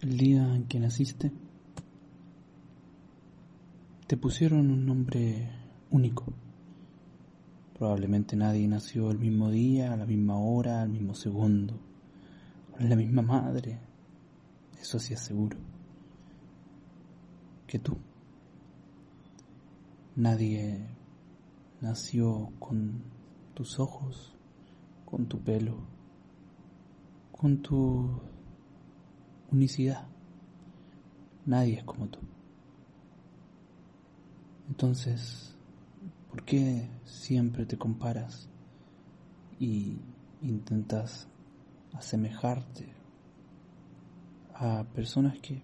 El día en que naciste, te pusieron un nombre único. Probablemente nadie nació el mismo día, a la misma hora, al mismo segundo, con la misma madre. Eso sí aseguro. Que tú. Nadie nació con tus ojos, con tu pelo, con tu unicidad. Nadie es como tú. Entonces, ¿por qué siempre te comparas y intentas asemejarte a personas que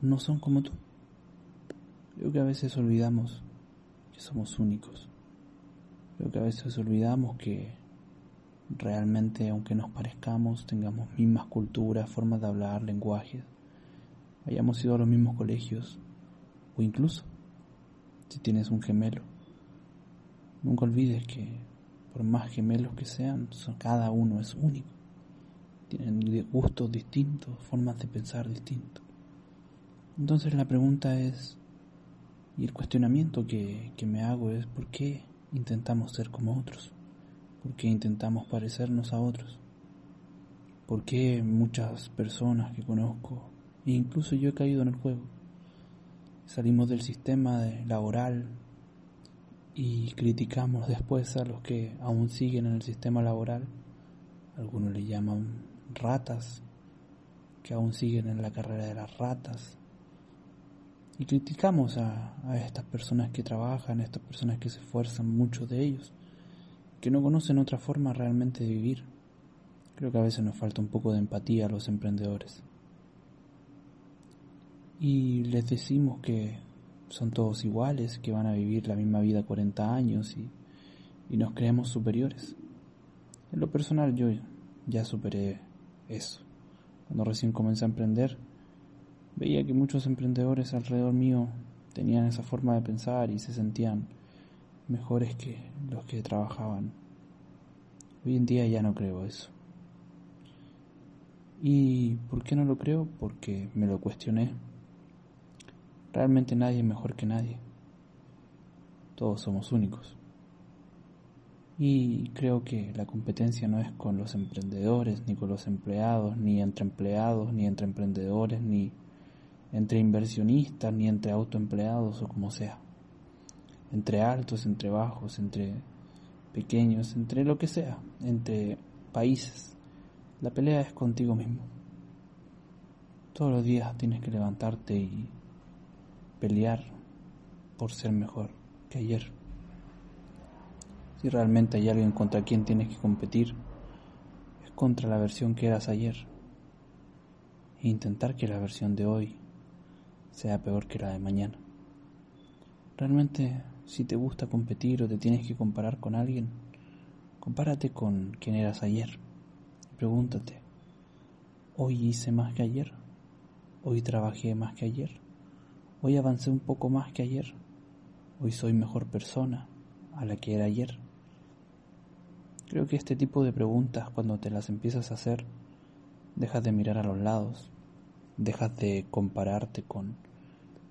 no son como tú? Creo que a veces olvidamos que somos únicos. Creo que a veces olvidamos que realmente, aunque nos parezcamos, tengamos mismas culturas, formas de hablar, lenguajes, hayamos ido a los mismos colegios, o incluso si tienes un gemelo, nunca olvides que por más gemelos que sean, cada uno es único. Tienen gustos distintos, formas de pensar distintas. Entonces la pregunta es, y el cuestionamiento que me hago es, ¿por qué intentamos ser como otros? ¿Por qué intentamos parecernos a otros? ¿Por qué muchas personas que conozco, e incluso yo he caído en el juego, salimos del sistema laboral y criticamos después a los que aún siguen en el sistema laboral? Algunos le llaman ratas, que aún siguen en la carrera de las ratas. Y criticamos a estas personas que trabajan, a estas personas que se esfuerzan, muchos de ellos, que no conocen otra forma realmente de vivir. Creo que a veces nos falta un poco de empatía a los emprendedores. Y les decimos que son todos iguales, que van a vivir la misma vida 40 años y nos creemos superiores. En lo personal yo ya superé eso. Cuando recién comencé a emprender, veía que muchos emprendedores alrededor mío tenían esa forma de pensar y se sentían mejores que los que trabajaban. Hoy en día ya no creo eso. ¿Y por qué no lo creo? Porque me lo cuestioné. Realmente nadie es mejor que nadie. Todos somos únicos. Y creo que la competencia no es con los emprendedores, ni con los empleados, ni entre empleados, ni entre emprendedores, ni entre inversionistas, ni entre autoempleados o como sea, entre altos, entre bajos, entre pequeños, entre lo que sea, entre países. La pelea es contigo mismo. Todos los días tienes que levantarte y pelear por ser mejor que ayer. Si realmente hay alguien contra quien tienes que competir, es contra la versión que eras ayer. E intentar que la versión de hoy sea peor que la de mañana. Realmente, si te gusta competir o te tienes que comparar con alguien, compárate con quien eras ayer. Pregúntate, ¿hoy hice más que ayer? ¿Hoy trabajé más que ayer? ¿Hoy avancé un poco más que ayer? ¿Hoy soy mejor persona a la que era ayer? Creo que este tipo de preguntas, cuando te las empiezas a hacer, dejas de mirar a los lados. Dejas de compararte con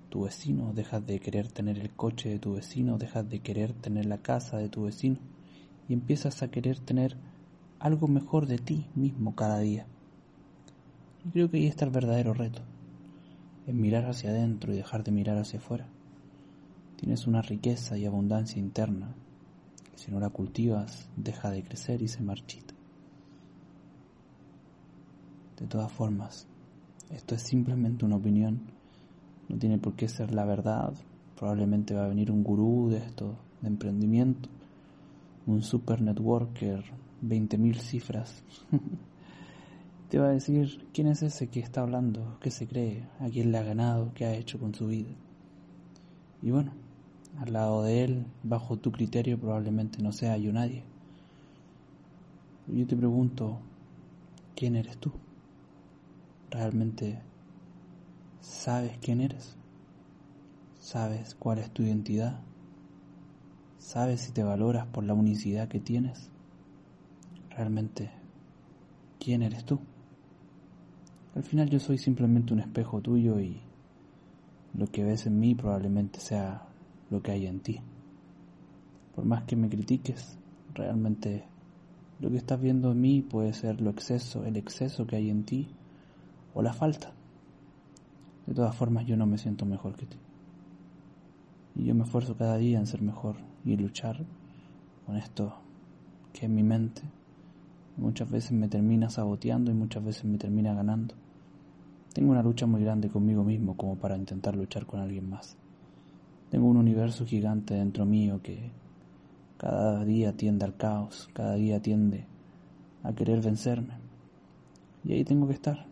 tu vecino, dejas de querer tener el coche de tu vecino, dejas de querer tener la casa de tu vecino y empiezas a querer tener algo mejor de ti mismo cada día. Y creo que ahí está el verdadero reto, en mirar hacia adentro y dejar de mirar hacia afuera. Tienes una riqueza y abundancia interna que si no la cultivas deja de crecer y se marchita. De todas formas, esto es simplemente una opinión, no tiene por qué ser la verdad. Probablemente va a venir un gurú de esto, de emprendimiento, un super networker, 20.000 cifras te va a decir quién es ese que está hablando, qué se cree, a quién le ha ganado, qué ha hecho con su vida. Y bueno, al lado de él, bajo tu criterio, probablemente no sea yo nadie. Yo te pregunto, ¿quién eres tú? ¿Realmente sabes quién eres? ¿Sabes cuál es tu identidad? ¿Sabes si te valoras por la unicidad que tienes? Realmente, ¿quién eres tú? Al final yo soy simplemente un espejo tuyo y lo que ves en mí probablemente sea lo que hay en ti. Por más que me critiques, realmente lo que estás viendo en mí puede ser el exceso que hay en ti o la falta. De todas formas, yo no me siento mejor que ti. Y yo me esfuerzo cada día en ser mejor y luchar con esto que en mi mente muchas veces me termina saboteando y muchas veces me termina ganando. Tengo una lucha muy grande conmigo mismo como para intentar luchar con alguien más. Tengo un universo gigante dentro mío que cada día tiende al caos, cada día tiende a querer vencerme. Y ahí tengo que estar,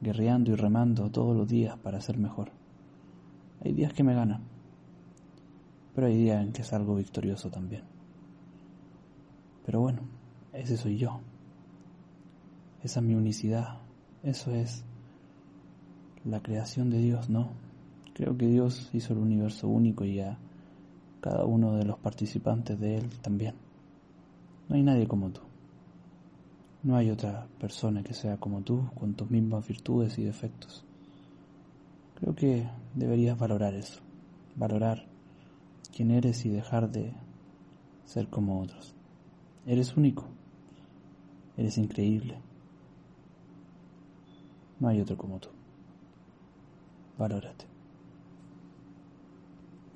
guerreando y remando todos los días para ser mejor. Hay días que me ganan, pero hay días en que salgo victorioso también. Pero bueno, ese soy yo. Esa es mi unicidad. Eso es la creación de Dios, ¿no? Creo que Dios hizo el universo único y a cada uno de los participantes de él también. No hay nadie como tú. No hay otra persona que sea como tú, con tus mismas virtudes y defectos. Creo que deberías valorar eso, valorar quién eres y dejar de ser como otros. Eres único, eres increíble, no hay otro como tú. Valórate.